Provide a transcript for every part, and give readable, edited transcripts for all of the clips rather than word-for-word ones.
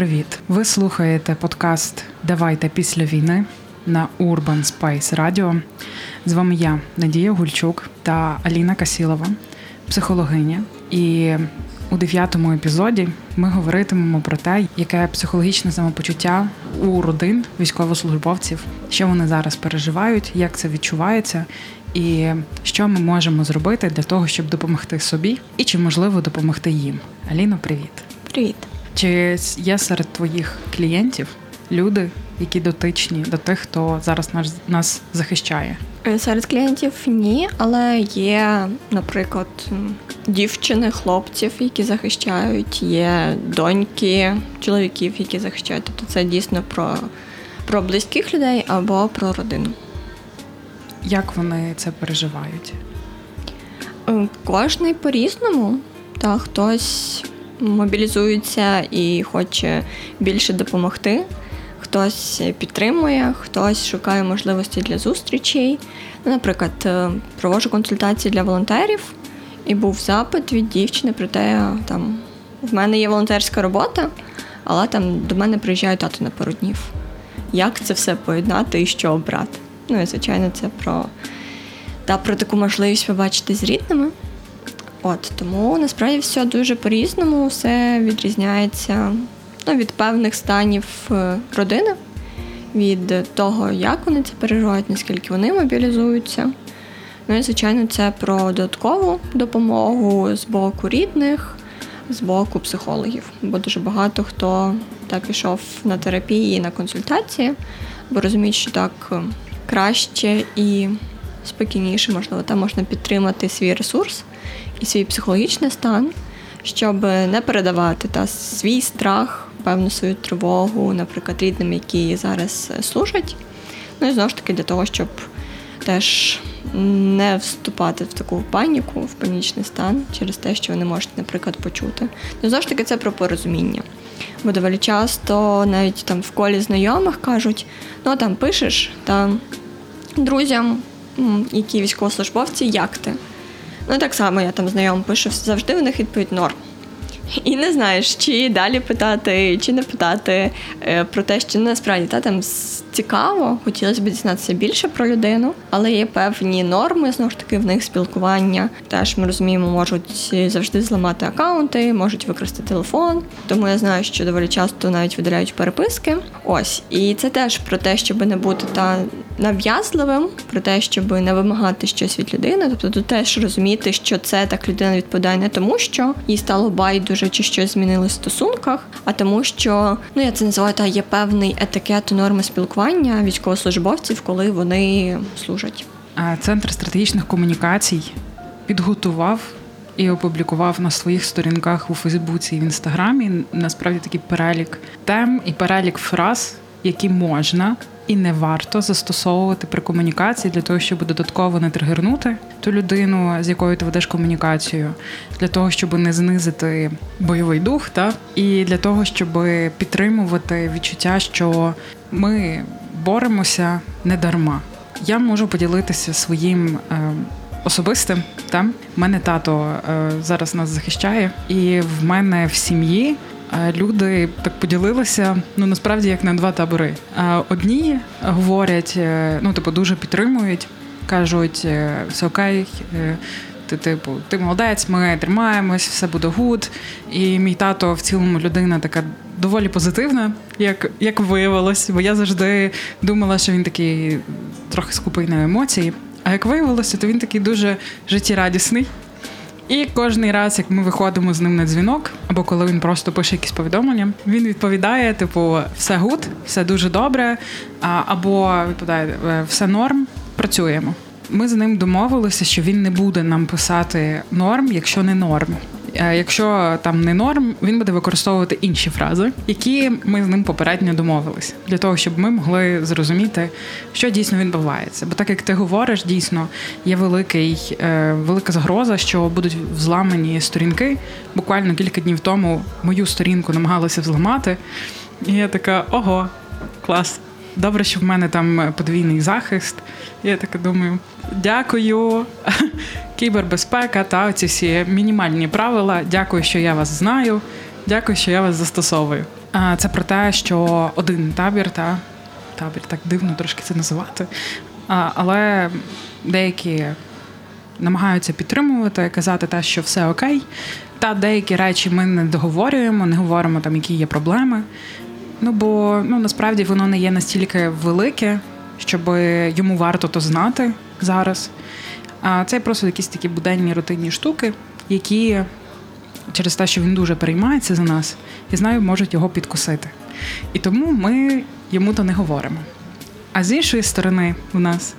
Привіт! Ви слухаєте подкаст «Давайте після війни» на Urban Space Radio. З вами я, Надія Гульчук та Аліна Касілова, психологиня. І у 9-му епізоді ми говоритимемо про те, яке психологічне самопочуття у родин військовослужбовців, що вони зараз переживають, як це відчувається і що ми можемо зробити для того, щоб допомогти собі і чи, можливо, допомогти їм. Аліно, привіт! Привіт! Чи є серед твоїх клієнтів люди, які дотичні до тих, хто зараз нас захищає? Серед клієнтів ні, але є, наприклад, дівчини, хлопців, які захищають, є доньки чоловіків, які захищають. Тобто це дійсно про близьких людей або про родину. Як вони це переживають? Кожний по-різному. Та хтось мобілізується і хоче більше допомогти, хтось підтримує, хтось шукає можливості для зустрічей. Наприклад, проводжу консультації для волонтерів, і був запит від дівчини про те, там, в мене є волонтерська робота, але там до мене приїжджає тато на пару днів. Як це все поєднати і що обрати? Ну і, звичайно, це про таку можливість побачити з рідними. Тому насправді все дуже по-різному, все відрізняється від певних станів родини, від того, як вони це переживають, наскільки вони мобілізуються. І, звичайно, це про додаткову допомогу з боку рідних, з боку психологів. Бо дуже багато хто так пішов на терапії, на консультації, бо розуміють, що так краще і спокійніше, можливо, там можна підтримати свій ресурс і свій психологічний стан, щоб не передавати свій страх, певну свою тривогу, наприклад, рідним, які зараз служать. І знову ж таки для того, щоб теж не вступати в таку паніку, в панічний стан через те, що вони можуть, наприклад, почути. І знову ж таки це про порозуміння. Бо доволі часто навіть там в колі знайомих кажуть, пишеш там друзям, які військовослужбовці, як ти? Так само я там знайомим пишу, завжди у них відповідь норм. І не знаєш, чи далі питати, чи не питати про те, що насправді там цікаво, хотілося б дізнатися більше про людину, але є певні норми, знову ж таки, в них спілкування. Теж, ми розуміємо, можуть завжди зламати акаунти, можуть викрасти телефон, тому я знаю, що доволі часто навіть видаляють переписки. І це теж про те, щоб не бути нав'язливим, про те, щоб не вимагати щось від людини. Тобто тут теж розуміти, що це так людина відповідає не тому, що їй стало байдуже, чи щось змінилось в стосунках, а тому що, я це називаю, є певний етикет, норми спілкування військовослужбовців, коли вони служать. Центр стратегічних комунікацій підготував і опублікував на своїх сторінках у Фейсбуці і в Інстаграмі насправді такий перелік тем і перелік фраз, які можна і не варто застосовувати при комунікації для того, щоб додатково не тригернути ту людину, з якою ти ведеш комунікацію, для того, щоб не знизити бойовий дух, і для того, щоб підтримувати відчуття, що ми боремося не дарма. Я можу поділитися своїм особистим. В мене тато зараз нас захищає, і в мене в сім'ї люди так поділилися, насправді, як на два табори. Одні говорять, дуже підтримують, кажуть, все окей, ти молодець, ми тримаємось, все буде гуд. І мій тато в цілому людина така доволі позитивна, як виявилось, бо я завжди думала, що він такий трохи скупий на емоції. А як виявилося, то він такий дуже життєрадісний. І кожний раз, як ми виходимо з ним на дзвінок, або коли він просто пише якісь повідомлення, він відповідає, все гуд, все дуже добре, або відповідає, все норм, працюємо. Ми з ним домовилися, що він не буде нам писати норм, якщо не норм. Якщо там не норм, він буде використовувати інші фрази, які ми з ним попередньо домовилися, для того, щоб ми могли зрозуміти, що дійсно відбувається. Бо так, як ти говориш, дійсно є велика загроза, що будуть взламані сторінки. Буквально кілька днів тому мою сторінку намагалися взламати, і я така, ого, клас. Добре, що в мене там подвійний захист. Я так думаю, дякую, кібербезпека та оці всі мінімальні правила. Дякую, що я вас знаю. Дякую, що я вас застосовую. Це про те, що один табір, табір так дивно трошки це називати, але деякі намагаються підтримувати, казати те, що все окей, та деякі речі ми не договорюємо, не говоримо там, які є проблеми. Ну, бо насправді воно не є настільки велике, щоб йому варто то знати зараз. А це просто якісь такі буденні рутинні штуки, які через те, що він дуже переймається за нас, я знаю, можуть його підкусити. І тому ми йому то не говоримо. А з іншої сторони у нас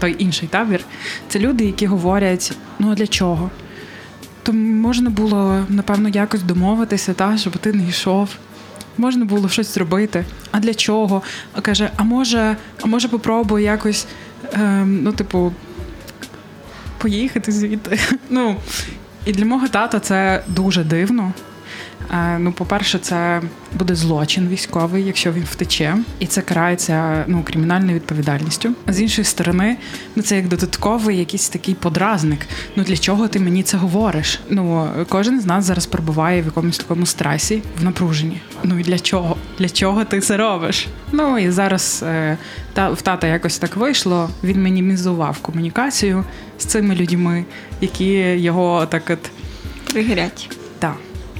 той інший табір, це люди, які говорять, а для чого? То можна було, напевно, якось домовитися, щоб ти не йшов. Можна було щось зробити. А для чого? Каже, а може попробую якось, поїхати звідти. І для мого тата це дуже дивно. По-перше, це буде злочин військовий, якщо він втече. І це карається кримінальною відповідальністю. А з іншої сторони, це як додатковий якийсь такий подразник. Для чого ти мені це говориш? Кожен з нас зараз перебуває в якомусь такому стресі, в напруженні. І для чого? Для чого ти це робиш? І зараз в тата якось так вийшло, він мінімізував комунікацію з цими людьми, які його так от... вигорять. Так.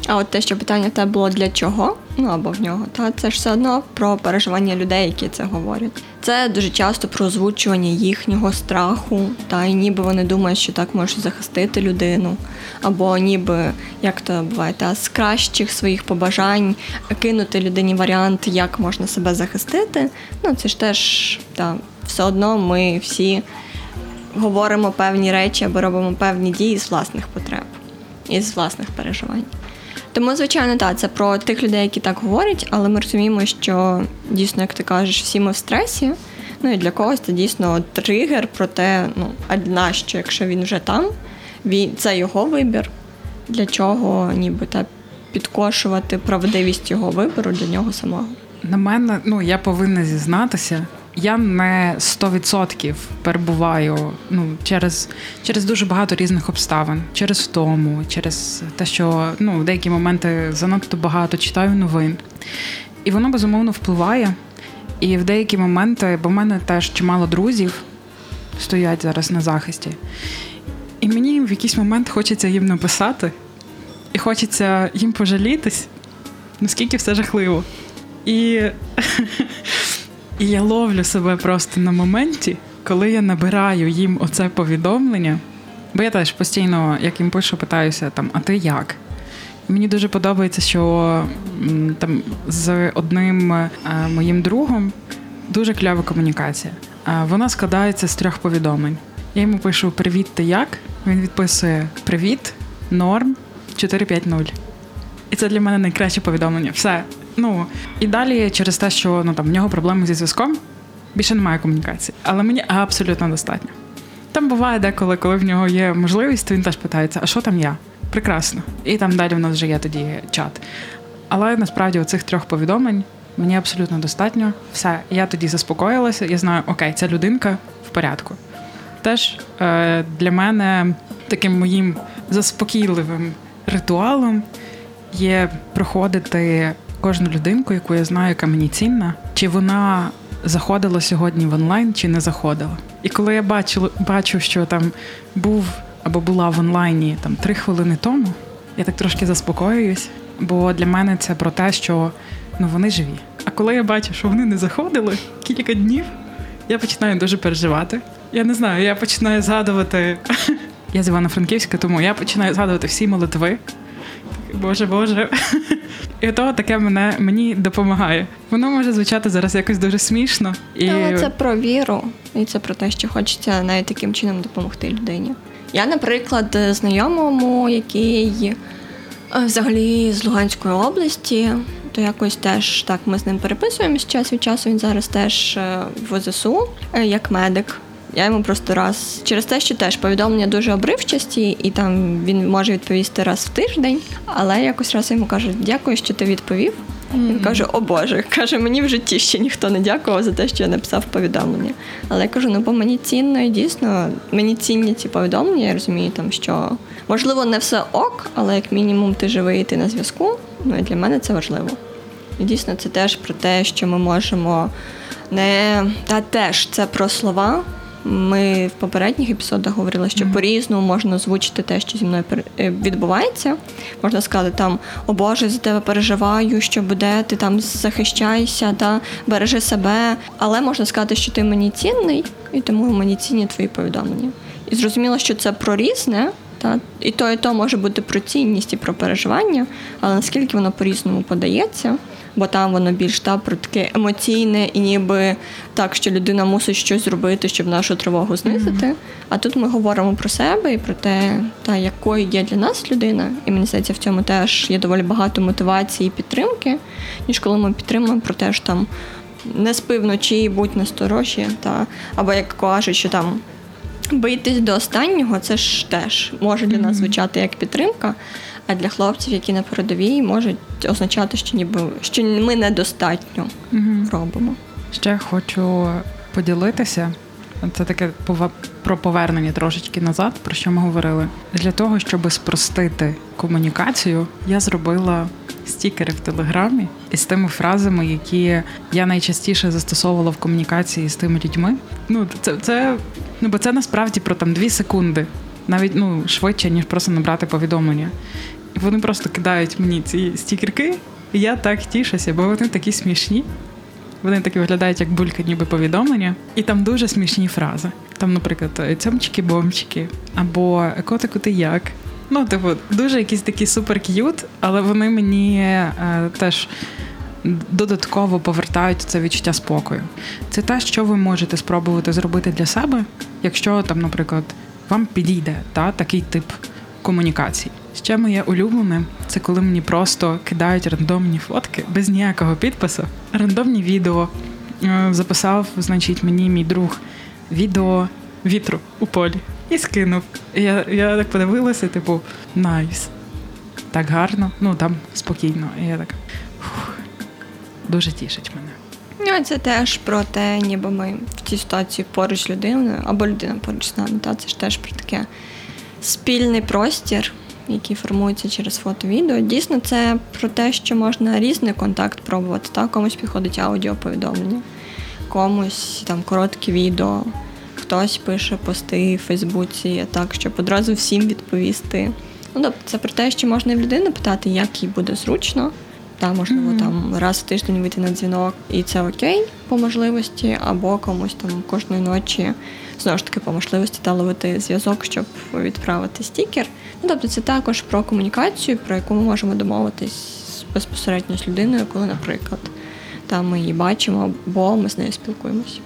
А от те, що питання те було для чого, або в нього, це ж все одно про переживання людей, які це говорять. Це дуже часто про озвучування їхнього страху, і ніби вони думають, що так можуть захистити людину, або ніби, як то буває, з кращих своїх побажань кинути людині варіант, як можна себе захистити. Це ж теж, все одно ми всі говоримо певні речі або робимо певні дії з власних потреб і з власних переживань. Тому, звичайно, це про тих людей, які так говорять, але ми розуміємо, що дійсно, як ти кажеш, всі ми в стресі, і для когось це дійсно тригер про те, а нащо, якщо він вже там, це його вибір, для чого нібито підкошувати правдивість його вибору для нього самого. На мене, я повинна зізнатися, я не 100% перебуваю через дуже багато різних обставин. Через втому, через те, що в деякі моменти занадто багато читаю новин. І воно, безумовно, впливає. І в деякі моменти, бо в мене теж чимало друзів стоять зараз на захисті. І мені в якийсь момент хочеться їм написати. І хочеться їм пожалітись, наскільки все жахливо. І я ловлю себе просто на моменті, коли я набираю їм оце повідомлення. Бо я теж постійно, як їм пишу, питаюся, а ти як? Мені дуже подобається, що з одним моїм другом дуже клява комунікація. Вона складається з 3 повідомлень. Я йому пишу «Привіт, ти як?», він відписує «Привіт, норм, 450». І це для мене найкраще повідомлення. Все. І далі через те, що в нього проблеми зі зв'язком, більше немає комунікації. Але мені абсолютно достатньо. Там буває деколи, коли в нього є можливість, то він теж питається, а що там я? Прекрасно. І там далі в нас вже є тоді чат. Але насправді оцих 3 повідомлень мені абсолютно достатньо. Все, я тоді заспокоїлася, я знаю, окей, ця людинка в порядку. Теж для мене таким моїм заспокійливим ритуалом є проходити... кожну людинку, яку я знаю, яка мені цінна, чи вона заходила сьогодні в онлайн, чи не заходила. І коли я бачу, що там був або була в онлайні 3 хвилини тому, я так трошки заспокоююсь, бо для мене це про те, що вони живі. А коли я бачу, що вони не заходили кілька днів, я починаю дуже переживати. Я не знаю, я починаю згадувати... Я з Івано-Франківська, тому я починаю згадувати всі молитви. Боже, Боже. І то таке мені допомагає. Воно може звучати зараз якось дуже смішно. Але це про віру. І це про те, що хочеться навіть таким чином допомогти людині. Я, наприклад, знайомому, який взагалі з Луганської області, то якось теж так ми з ним переписуємося час від часу. Він зараз теж в ЗСУ як медик. Я йому просто раз, через те, що теж повідомлення дуже обривчасті, і там він може відповісти раз в тиждень, але якось раз йому кажу, дякую, що ти відповів. Mm-hmm. Він каже, о Боже, каже, мені в житті ще ніхто не дякував за те, що я написав повідомлення. Але я кажу, бо мені цінно, і дійсно, мені цінні ці повідомлення, я розумію, що можливо не все ок, але як мінімум ти живий, ти на зв'язку, і для мене це важливо. І дійсно це теж про те, що ми можемо не... Та теж це про слова. Ми в попередніх епізодах говорили, що по-різному можна озвучити те, що зі мною відбувається. Можна сказати, там, о Боже, за тебе переживаю, що буде, ти там захищайся, та бережи себе. Але можна сказати, що ти мені цінний, і тому мені цінні твої повідомлення. І зрозуміло, що це про різне, та, і то може бути про цінність і про переживання, але наскільки воно по-різному подається, бо там воно більш про таке емоційне і ніби так, що людина мусить щось зробити, щоб нашу тривогу знизити. А тут ми говоримо про себе і про те, та, якою є для нас людина. І мені здається, в цьому теж є доволі багато мотивації і підтримки, ніж коли ми підтримуємо про те, що там не спи вночі, будь насторожі, та, або як кажуть, що там бийтесь до останнього, це ж теж може для нас звучати як підтримка, а для хлопців, які на передовій, може означати, що ніби що ми недостатньо робимо. Ще хочу поділитися, це таке про повернення трошечки назад, про що ми говорили. Для того, щоб спростити комунікацію, я зробила стікери в Телеграмі із тими фразами, які я найчастіше застосовувала в комунікації з тими людьми. Ну, бо це насправді про там 2 секунди. Навіть швидше, ніж просто набрати повідомлення. І вони просто кидають мені ці стікерки, і я так тішуся, бо вони такі смішні. Вони такі виглядають, як булька, ніби повідомлення. І там дуже смішні фрази. Там, наприклад, цьомчики-бомчики, або котику ти як. Дуже якісь такі супер-к'ют, але вони мені теж додатково повертають це відчуття спокою. Це те, що ви можете спробувати зробити для себе, якщо, там, наприклад, вам підійде такий тип комунікацій. Ще моє улюблене – це коли мені просто кидають рандомні фотки, без ніякого підпису, рандомні відео. Записав, мені мій друг відео вітру у полі і скинув. І я так подивилася, найс. Так гарно, там спокійно. І я так, дуже тішить мене. Це теж про те, ніби ми в цій ситуації поруч людина, або людина поруч з нами. Це ж теж про таке спільний простір, який формується через фото-відео. Дійсно, це про те, що можна різний контакт пробувати. Комусь підходить аудіоповідомлення, комусь короткі відео, хтось пише пости в Фейсбуці, так, щоб одразу всім відповісти. Це про те, що можна і в людини питати, як їй буде зручно. Можливо, раз в тиждень вийти на дзвінок, і це окей по можливості, або комусь кожної ночі, знову ж таки, по можливості ловити зв'язок, щоб відправити стікер. Це також про комунікацію, про яку ми можемо домовитись безпосередньо з людиною, коли, наприклад, ми її бачимо, або ми з нею спілкуємось.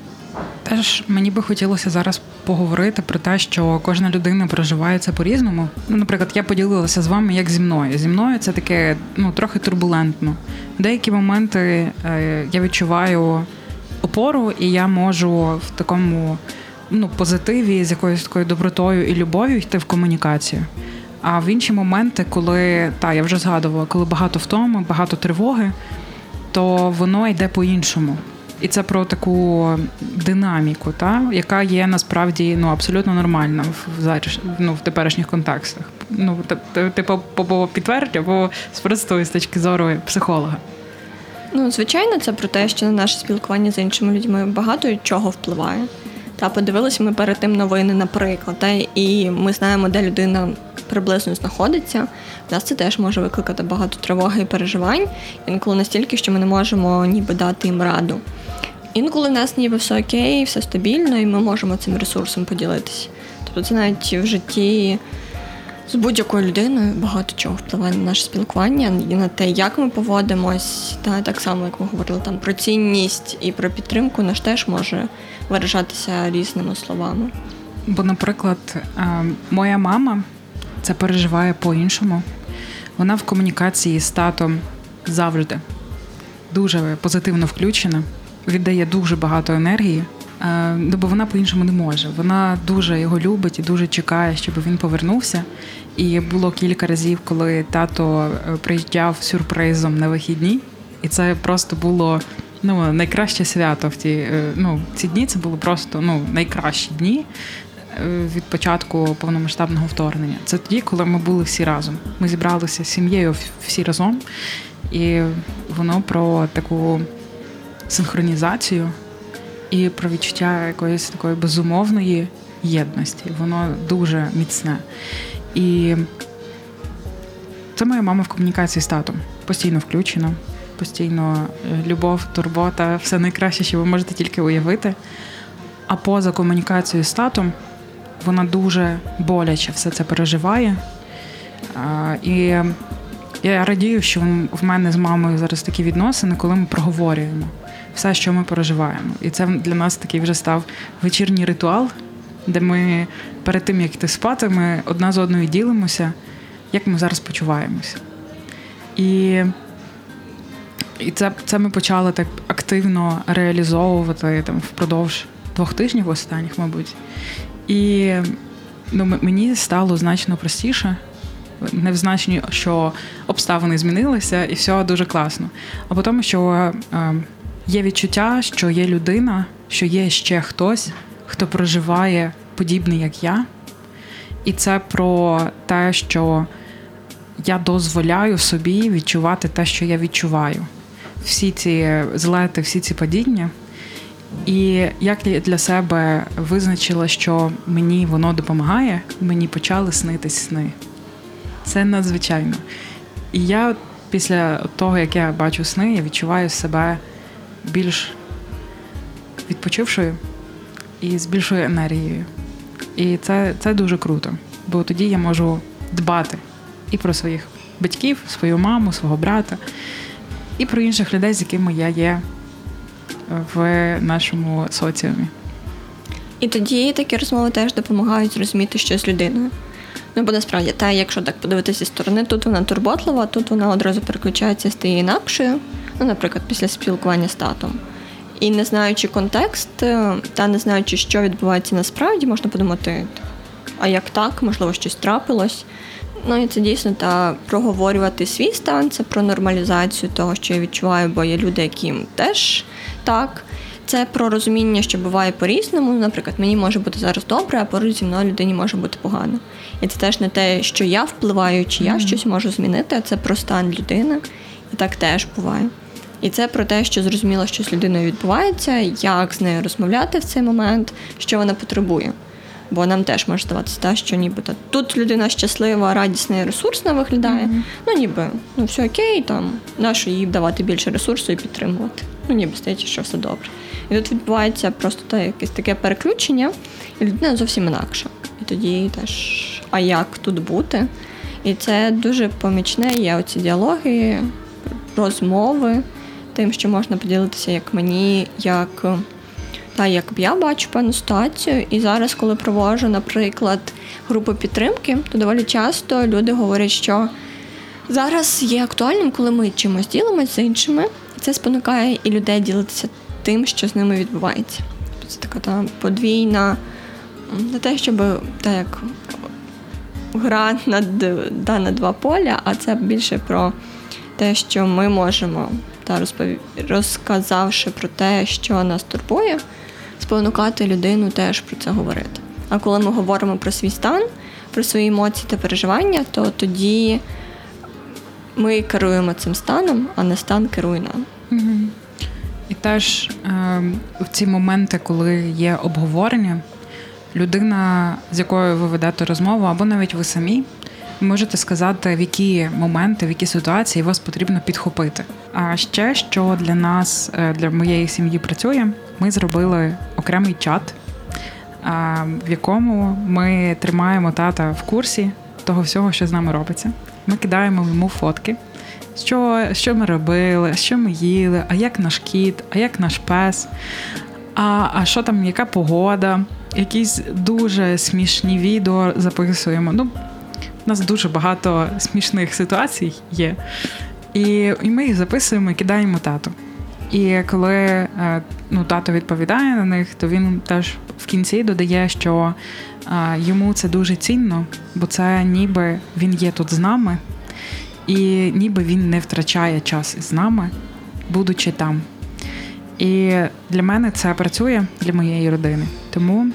Теж мені би хотілося зараз поговорити про те, що кожна людина проживає це по-різному. Наприклад, я поділилася з вами, як зі мною. Зі мною це таке, трохи турбулентно. В деякі моменти я відчуваю опору, і я можу в такому позитиві, з якоюсь такою добротою і любов'ю йти в комунікацію. А в інші моменти, коли, я вже згадувала, коли багато втоми, багато тривоги, то воно йде по-іншому. І це про таку динаміку, яка є насправді абсолютно нормальна в теперішніх контекстах. Ти підтвердь або спростуй з точки зору психолога. Звичайно, це про те, що на наше спілкування з іншими людьми багато чого впливає. Подивилися ми перед тим новини, наприклад, і ми знаємо, де людина приблизно знаходиться. В нас це теж може викликати багато тривоги і переживань, інколи настільки, що ми не можемо ніби дати їм раду. Інколи в нас ніби все окей, все стабільно, і ми можемо цим ресурсом поділитися. Тобто це навіть в житті з будь-якою людиною багато чого впливає на наше спілкування, і на те, як ми поводимось, так само, як ми говорили, про цінність і про підтримку, наш теж може виражатися різними словами. Бо, наприклад, моя мама це переживає по-іншому. Вона в комунікації з татом завжди дуже позитивно включена, віддає дуже багато енергії, бо вона по-іншому не може. Вона дуже його любить і дуже чекає, щоб він повернувся. І було кілька разів, коли тато приїжджав сюрпризом на вихідні, і це просто було найкраще свято в ці дні. Це було просто найкращі дні. від початку повномасштабного вторгнення. Це тоді, коли ми були всі разом. Ми зібралися з сім'єю всі разом, і воно про таку синхронізацію і про відчуття якоїсь такої безумовної єдності. Воно дуже міцне. І це моя мама в комунікації з татом. Постійно включена, постійно любов, турбота, все найкраще, що ви можете тільки уявити. А поза комунікацією з татом вона дуже боляче все це переживає. І я радію, що в мене з мамою зараз такі відносини, коли ми проговорюємо все, що ми переживаємо. І це для нас такий вже став вечірній ритуал, де ми перед тим, як йти спати, ми одна з одною ділимося, як ми зараз почуваємося. І це ми почали так активно реалізовувати там, впродовж 2 тижнів останніх, мабуть. І мені стало значно простіше. Не в значенні, що обставини змінилися, і все дуже класно. А потім, що є відчуття, що є людина, що є ще хтось, хто проживає подібне, як я. І це про те, що я дозволяю собі відчувати те, що я відчуваю. Всі ці злети, всі ці падіння. І як я для себе визначила, що мені воно допомагає, мені почали снитись сни. Це надзвичайно. І я після того, як я бачу сни, я відчуваю себе більш відпочившою і з більшою енергією. І це дуже круто, бо тоді я можу дбати і про своїх батьків, свою маму, свого брата, і про інших людей, з якими я є в нашому соціумі. І тоді такі розмови теж допомагають зрозуміти щось з людиною. Ну, бо насправді, та, якщо так подивитися зі сторони, тут вона турботлива, тут вона одразу переключається, стає інакшою, ну, наприклад, після спілкування з татом. І не знаючи контекст, та не знаючи, що відбувається насправді, можна подумати, а як так, можливо, щось трапилось. Ну, і це дійсно, та проговорювати свій стан, це про нормалізацію того, що я відчуваю, бо є люди, яким теж так. Це про розуміння, що буває по-різному. Наприклад, мені може бути зараз добре, а поруч зі мною людині може бути погано. І це теж не те, що я впливаю, чи я щось можу змінити, а це про стан людини. І так теж буває. І це про те, що зрозуміло, що з людиною відбувається, як з нею розмовляти в цей момент, що вона потребує. Бо нам теж може здаватися те, що нібито тут людина щаслива, радісна і ресурсна виглядає. Ну, ніби, ну все окей, там, нащо їй давати більше ресурсу і підтримувати. Ну, ніби стається, що все добре. І тут відбувається просто якесь таке переключення, і людина зовсім інакша. І тоді теж, а як тут бути? І це дуже помічне, є оці діалоги, розмови, тим, що можна поділитися, як мені, як я бачу певну ситуацію. І зараз, коли проводжу, наприклад, групу підтримки, то доволі часто люди говорять, що зараз є актуальним, коли ми чимось ділимося з іншими. І це спонукає і людей ділитися тим, що з ними відбувається. Це така та подвійна, не те, щоб та, як гра на два поля, а це більше про те, що ми можемо, та, розказавши про те, що нас турбує, спонукати людину теж про це говорити. А коли ми говоримо про свій стан, про свої емоції та переживання, то тоді ми керуємо цим станом, а не стан керує нам. Угу. І теж в ці моменти, коли є обговорення, людина, з якою ви ведете розмову, або навіть ви самі, можете сказати, в які моменти, в які ситуації вас потрібно підхопити. А ще, що для нас, для моєї сім'ї працює, ми зробили окремий чат, в якому ми тримаємо тата в курсі того всього, що з нами робиться. Ми кидаємо йому фотки, що ми робили, що ми їли, а як наш кіт, а як наш пес, а що там, яка погода, якісь дуже смішні відео записуємо. Ну, у нас дуже багато смішних ситуацій є. І ми їх записуємо і кидаємо тату. І коли тато відповідає на них, то він теж в кінці додає, що йому це дуже цінно, бо це ніби він є тут з нами, і ніби він не втрачає час із нами, будучи там. І для мене це працює, для моєї родини. Тому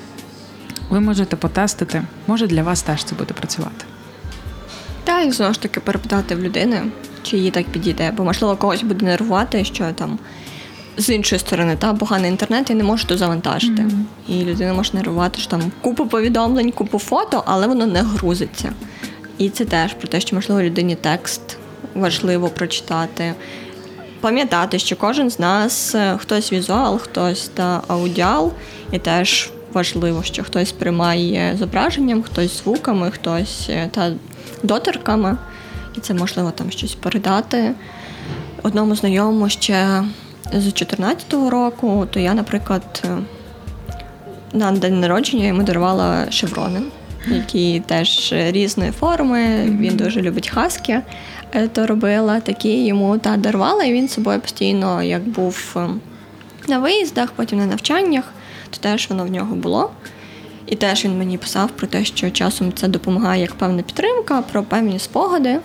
ви можете потестити, може для вас теж це буде працювати. Та, і знову ж таки перепитати в людини, чи їй так підійде, бо, можливо, когось буде нервувати, що там з іншої сторони, та, поганий інтернет, я не можу дозавантажити. Mm-hmm. І людина може нервувати, що там купу повідомлень, купу фото, але воно не грузиться. І це теж про те, що, можливо, людині текст важливо прочитати. Пам'ятати, що кожен з нас, хтось візуал, хтось та аудіал, і теж важливо, що хтось приймає зображенням, хтось звуками, хтось та доторками, і це можливо там щось передати. Одному знайомому ще з 2014 року, то я, наприклад, на день народження йому дарувала шеврони, які теж різної форми, він дуже любить хаскі, то робила, такі йому та дарувала, і він з собою постійно, як був на виїздах, потім на навчаннях, то теж воно в нього було. І теж він мені писав про те, що часом це допомагає як певна підтримка, про певні спогади,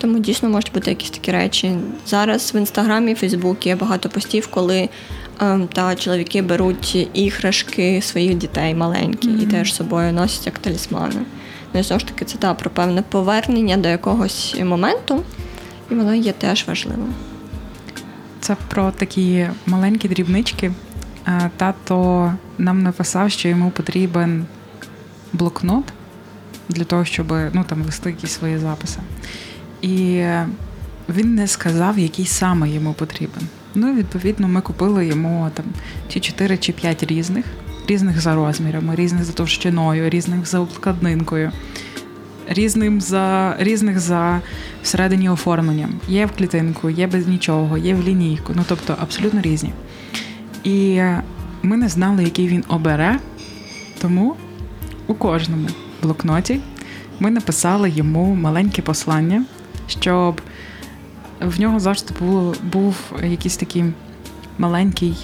тому дійсно можуть бути якісь такі речі. Зараз в Інстаграмі, Фейсбуці є багато постів, коли та чоловіки беруть іграшки своїх дітей маленькі і теж з собою носять як талісмани. Ну і знову ж таки це та про певне повернення до якогось моменту, і воно є теж важливим. Це про такі маленькі дрібнички. Тато нам написав, що йому потрібен блокнот для того, щоб вести якісь свої записи. І він не сказав, який саме йому потрібен. Ну, відповідно, ми купили йому там чи 4, чи 5 різних за розмірами, різних за товщиною, різних за обкладинкою, різних за всередині оформленням. Є в клітинку, є без нічого, є в лінійку, абсолютно різні. І ми не знали, який він обере, тому у кожному блокноті ми написали йому маленьке послання, щоб в нього завжди був якийсь такий маленький,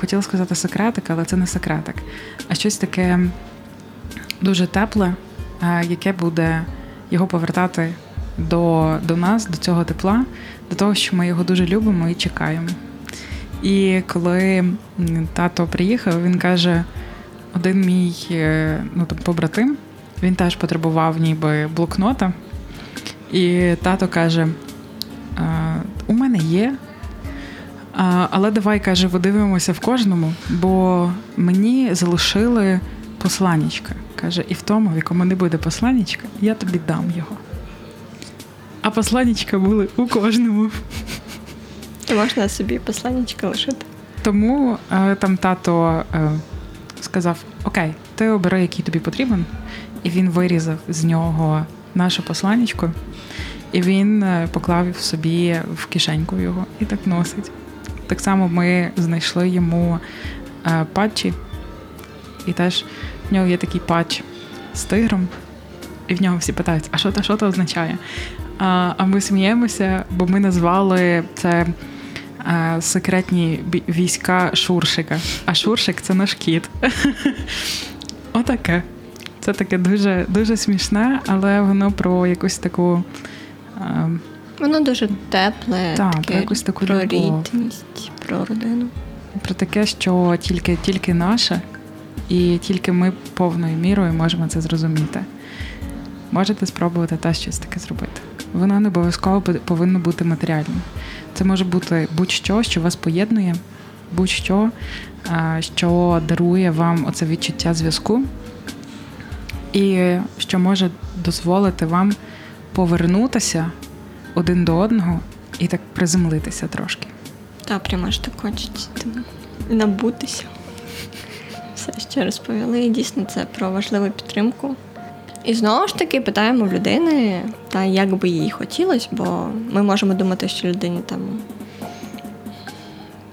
хотіла сказати секретик, але це не секретик, а щось таке дуже тепле, яке буде його повертати до нас, до цього тепла, до того, що ми його дуже любимо і чекаємо. І коли тато приїхав, він каже, один мій побратим, він теж потребував ніби блокнота. І тато каже, у мене є, але давай, каже, подивимося в кожному, бо мені залишили посланечка. Каже, і в тому, в якому не буде посланечка, я тобі дам його. А посланечка були у кожному. І можна собі посланечка лишити. Тому там тато сказав, окей, ти обери, який тобі потрібен. І він вирізав з нього наше посланечко. І він поклав собі в кишеньку його і так носить. Так само ми знайшли йому патчі. І теж в нього є такий патч з тигром. І в нього всі питають, а що то означає? А ми сміємося, бо ми назвали це секретні війська Шуршика. А Шуршик – це наш кіт. Отаке. Це таке дуже, дуже смішне, але воно про якусь таку... Воно дуже тепле, таке, про рідність, про родину. Про таке, що тільки наше, і тільки ми повною мірою можемо це зрозуміти. Можете спробувати теж щось таке зробити. Воно не обов'язково повинно бути матеріальним. Це може бути будь-що, що вас поєднує, будь-що, що дарує вам оце відчуття зв'язку і що може дозволити вам повернутися один до одного і так приземлитися трошки. Та, прямо ж так хочеться набутися. Все, що розповіли. І дійсно це про важливу підтримку. І знову ж таки питаємо в людини, та як би їй хотілося, бо ми можемо думати, що людині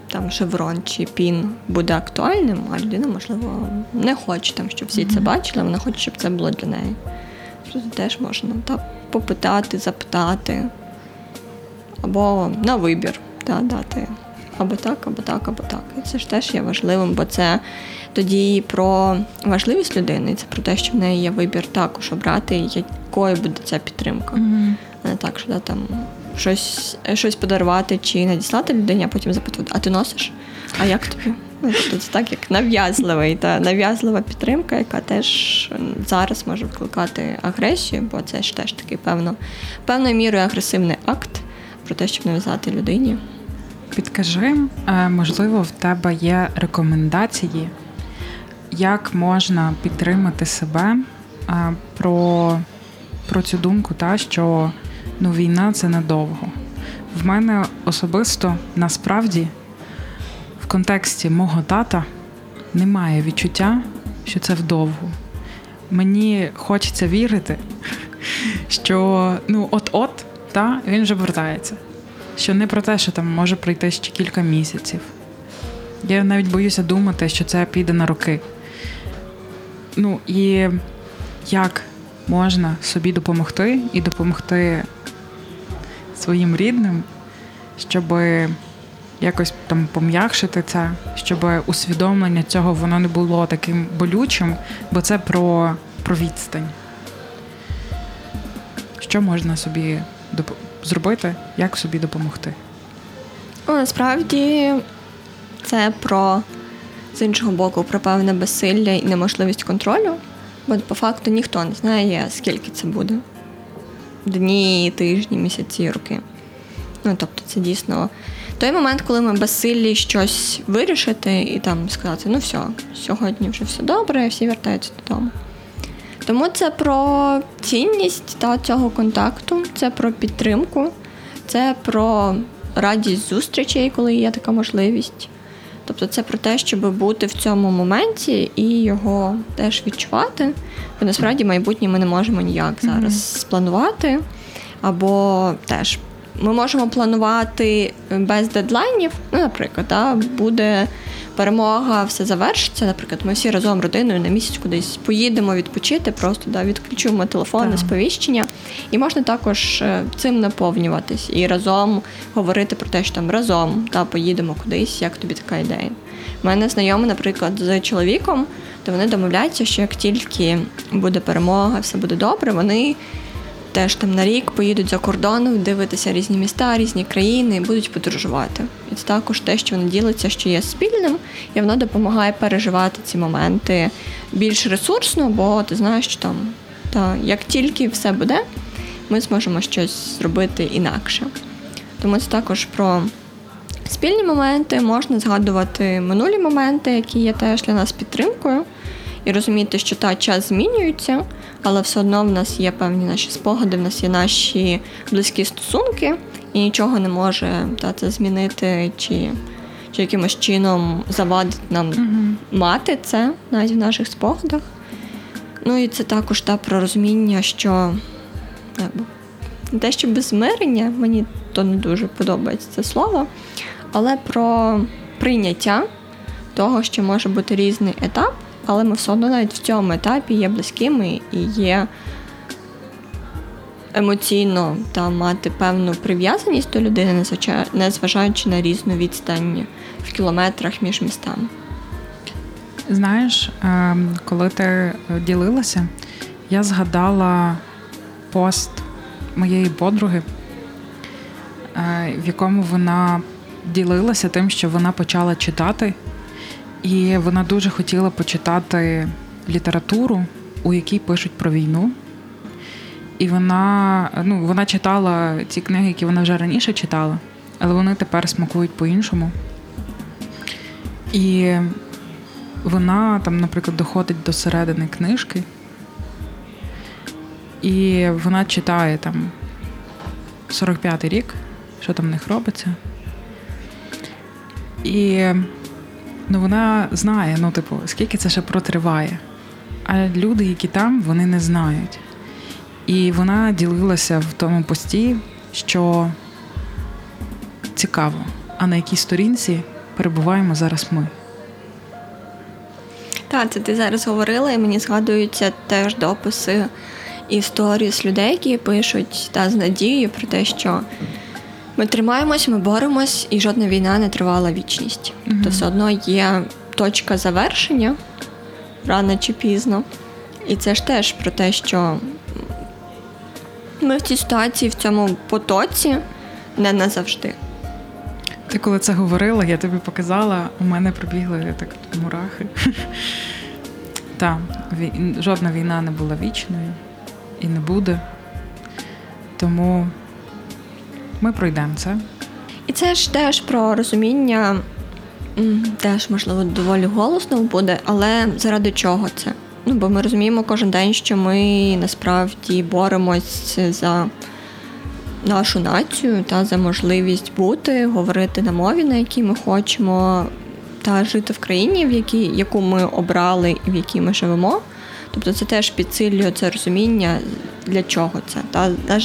там шеврон чи пін буде актуальним, а людина, можливо, не хоче, щоб всі це бачили, вона хоче, щоб це було для неї. Тобто теж можна попитати, запитати, або на вибір дати. Або так, або так, або так. І це ж теж є важливим, бо це тоді про важливість людини, це про те, що в неї є вибір також обрати, якою буде ця підтримка. Mm-hmm. А не так, що щось подарувати чи надіслати людині, а потім запитувати, а ти носиш? А як тобі? тут так як нав'язливий та нав'язлива підтримка, яка теж зараз може викликати агресію, бо це ж теж такий певною мірою агресивний акт про те, щоб нав'язати людині. Підкажи, можливо, в тебе є рекомендації, як можна підтримати себе про цю думку, та що війна – це надовго. В мене особисто, насправді, в контексті мого тата немає відчуття, що це вдовго. Мені хочеться вірити, що от-от та, він вже повертається. Що не про те, що там може пройти ще кілька місяців. Я навіть боюся думати, що це піде на роки. І як можна собі допомогти і допомогти своїм рідним, щоб якось там пом'якшити це, щоб усвідомлення цього воно не було таким болючим, бо це про відстань. Що можна собі зробити, як собі допомогти? Насправді це з іншого боку, про певне безсилля і неможливість контролю, бо по факту ніхто не знає, скільки це буде. Дні, тижні, місяці, роки. Тобто це дійсно той момент, коли ми безсилі щось вирішити і там сказати, все, сьогодні вже все добре, всі вертаються додому. Тому це про цінність та цього контакту, це про підтримку, це про радість зустрічей, коли є така можливість. Тобто це про те, щоб бути в цьому моменті і його теж відчувати. Бо насправді майбутнє ми не можемо ніяк зараз спланувати. Або теж ми можемо планувати без дедлайнів. Наприклад, буде перемога, все завершиться. Наприклад, ми всі разом родиною на місяць кудись поїдемо відпочити, просто відключимо телефони, сповіщення. І можна також цим наповнюватись і разом говорити про те, що там разом поїдемо кудись, як тобі така ідея. У мене знайомі, наприклад, з чоловіком, то вони домовляються, що як тільки буде перемога, все буде добре, вони теж там на рік поїдуть за кордон, дивитися різні міста, різні країни і будуть подорожувати. І це також те, що воно ділиться, що є спільним, і воно допомагає переживати ці моменти більш ресурсно, бо ти знаєш, що як тільки все буде, ми зможемо щось зробити інакше. Тому це також про спільні моменти, можна згадувати минулі моменти, які є теж для нас підтримкою, і розуміти, що час змінюється, але все одно в нас є певні наші спогади, в нас є наші близькі стосунки, і нічого не може це змінити чи якимось чином завадити нам мати це навіть в наших спогадах. І це також про розуміння, що те, що безмирення, мені то не дуже подобається це слово, але про прийняття того, що може бути різний етап, але ми все одно навіть в цьому етапі є близькими і є емоційно мати певну прив'язаність до людини, незважаючи на різну відстань в кілометрах між містами. Знаєш, коли ти ділилася, я згадала пост моєї подруги, в якому вона ділилася тим, що вона почала читати. І вона дуже хотіла почитати літературу, у якій пишуть про війну. І вона читала ці книги, які вона вже раніше читала, але вони тепер смакують по-іншому. І вона, наприклад, доходить до середини книжки, і вона читає 45-й рік, що там в них робиться. І вона знає, скільки це ще протриває. А люди, які там, вони не знають. І вона ділилася в тому пості, що цікаво, а на якій сторінці перебуваємо зараз ми. Це ти зараз говорила, і мені згадуються теж дописи і історії з людей, які пишуть з надією про те, що ми тримаємось, ми боремось, і жодна війна не тривала вічність. Тобто все одно є точка завершення, рано чи пізно. І це ж теж про те, що ми в цій ситуації, в цьому потоці не назавжди. Ти коли це говорила, я тобі показала, у мене пробігли так мурахи. Так, жодна війна не була вічною і не буде. Тому ми пройдемо це. І це ж теж про розуміння, теж, можливо, доволі голосно буде, але заради чого це? Ну, бо ми розуміємо кожен день, що ми насправді боремось за нашу націю та за можливість бути, говорити на мові, на якій ми хочемо, та жити в країні, яку ми обрали і в якій ми живемо. Тобто це теж підсилює це розуміння, для чого це. Та, на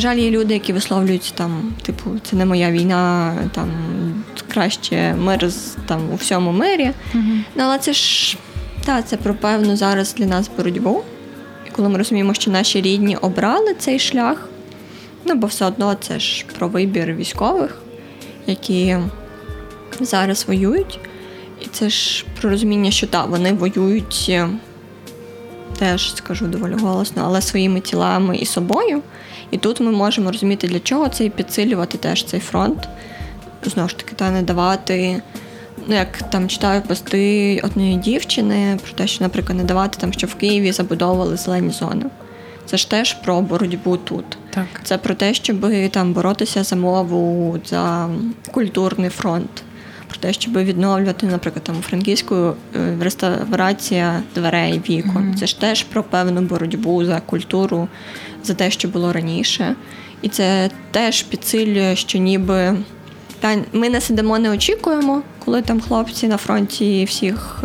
жаль, є люди, які висловлюють там, типу, це не моя війна, там краще мир там у всьому мирі. Mm-hmm. Але це ж це про певну зараз для нас боротьбу. І коли ми розуміємо, що наші рідні обрали цей шлях, ну бо все одно це ж про вибір військових, які зараз воюють. І це ж про розуміння, що вони воюють, теж скажу доволі голосно, але своїми тілами і собою. І тут ми можемо розуміти, для чого це, і підсилювати теж цей фронт. Знову ж таки, не давати, як там читаю пости однієї дівчини, про те, що, наприклад, не давати, там, що в Києві забудовували зелені зони. Це ж теж про боротьбу тут. Так. Це про те, щоб там боротися за мову, за культурний фронт. Про те, щоб відновлювати, наприклад, там у Франківську реставрація дверей, вікон. Mm-hmm. Це ж теж про певну боротьбу за культуру, за те, що було раніше. І це теж підсилює, що ніби ми не сидимо, не очікуємо, коли там хлопці на фронті всіх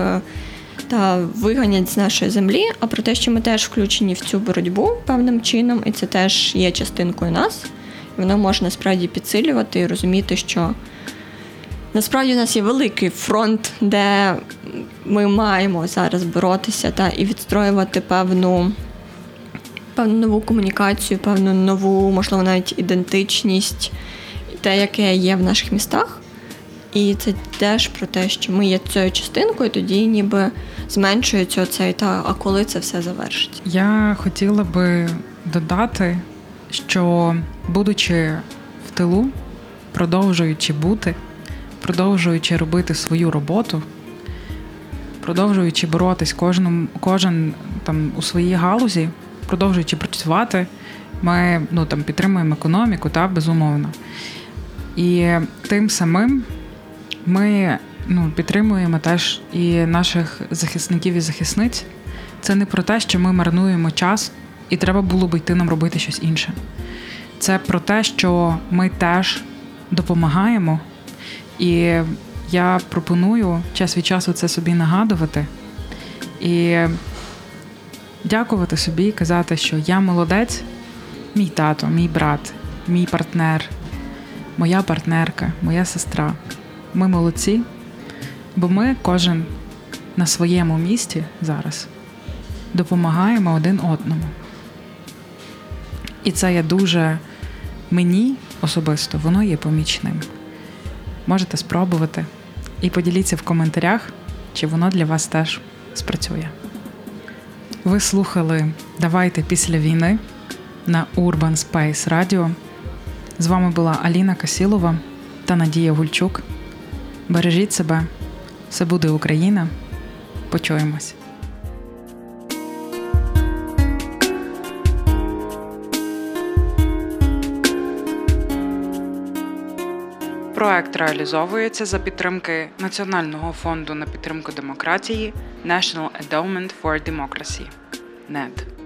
виганять з нашої землі, а про те, що ми теж включені в цю боротьбу певним чином, і це теж є частинкою нас. І воно може насправді підсилювати і розуміти, що насправді у нас є великий фронт, де ми маємо зараз боротися і відстроювати певну нову комунікацію, певну нову, можливо, навіть ідентичність, те, яке є в наших містах. І це теж про те, що ми є цією частинкою, тоді ніби зменшується оцей а коли це все завершить. Я хотіла би додати, що будучи в тилу, продовжуючи бути, продовжуючи робити свою роботу, продовжуючи боротись кожен там у своїй галузі, продовжуючи працювати, ми підтримуємо економіку, безумовно. І тим самим ми підтримуємо теж і наших захисників і захисниць. Це не про те, що ми марнуємо час і треба було б йти нам робити щось інше. Це про те, що ми теж допомагаємо. І я пропоную час від часу це собі нагадувати і дякувати собі і казати, що я молодець, мій тато, мій брат, мій партнер, моя партнерка, моя сестра. Ми молодці, бо ми кожен на своєму місці зараз допомагаємо один одному. І це є дуже мені особисто, воно є помічним. Можете спробувати і поділіться в коментарях, чи воно для вас теж спрацює. Ви слухали «Давайте після війни» на Urban Space Radio. З вами була Аліна Касілова та Надія Гульчук. Бережіть себе, все буде Україна. Почуємось. Проект реалізовується за підтримки Національного фонду на підтримку демократії National Endowment for Democracy (NED).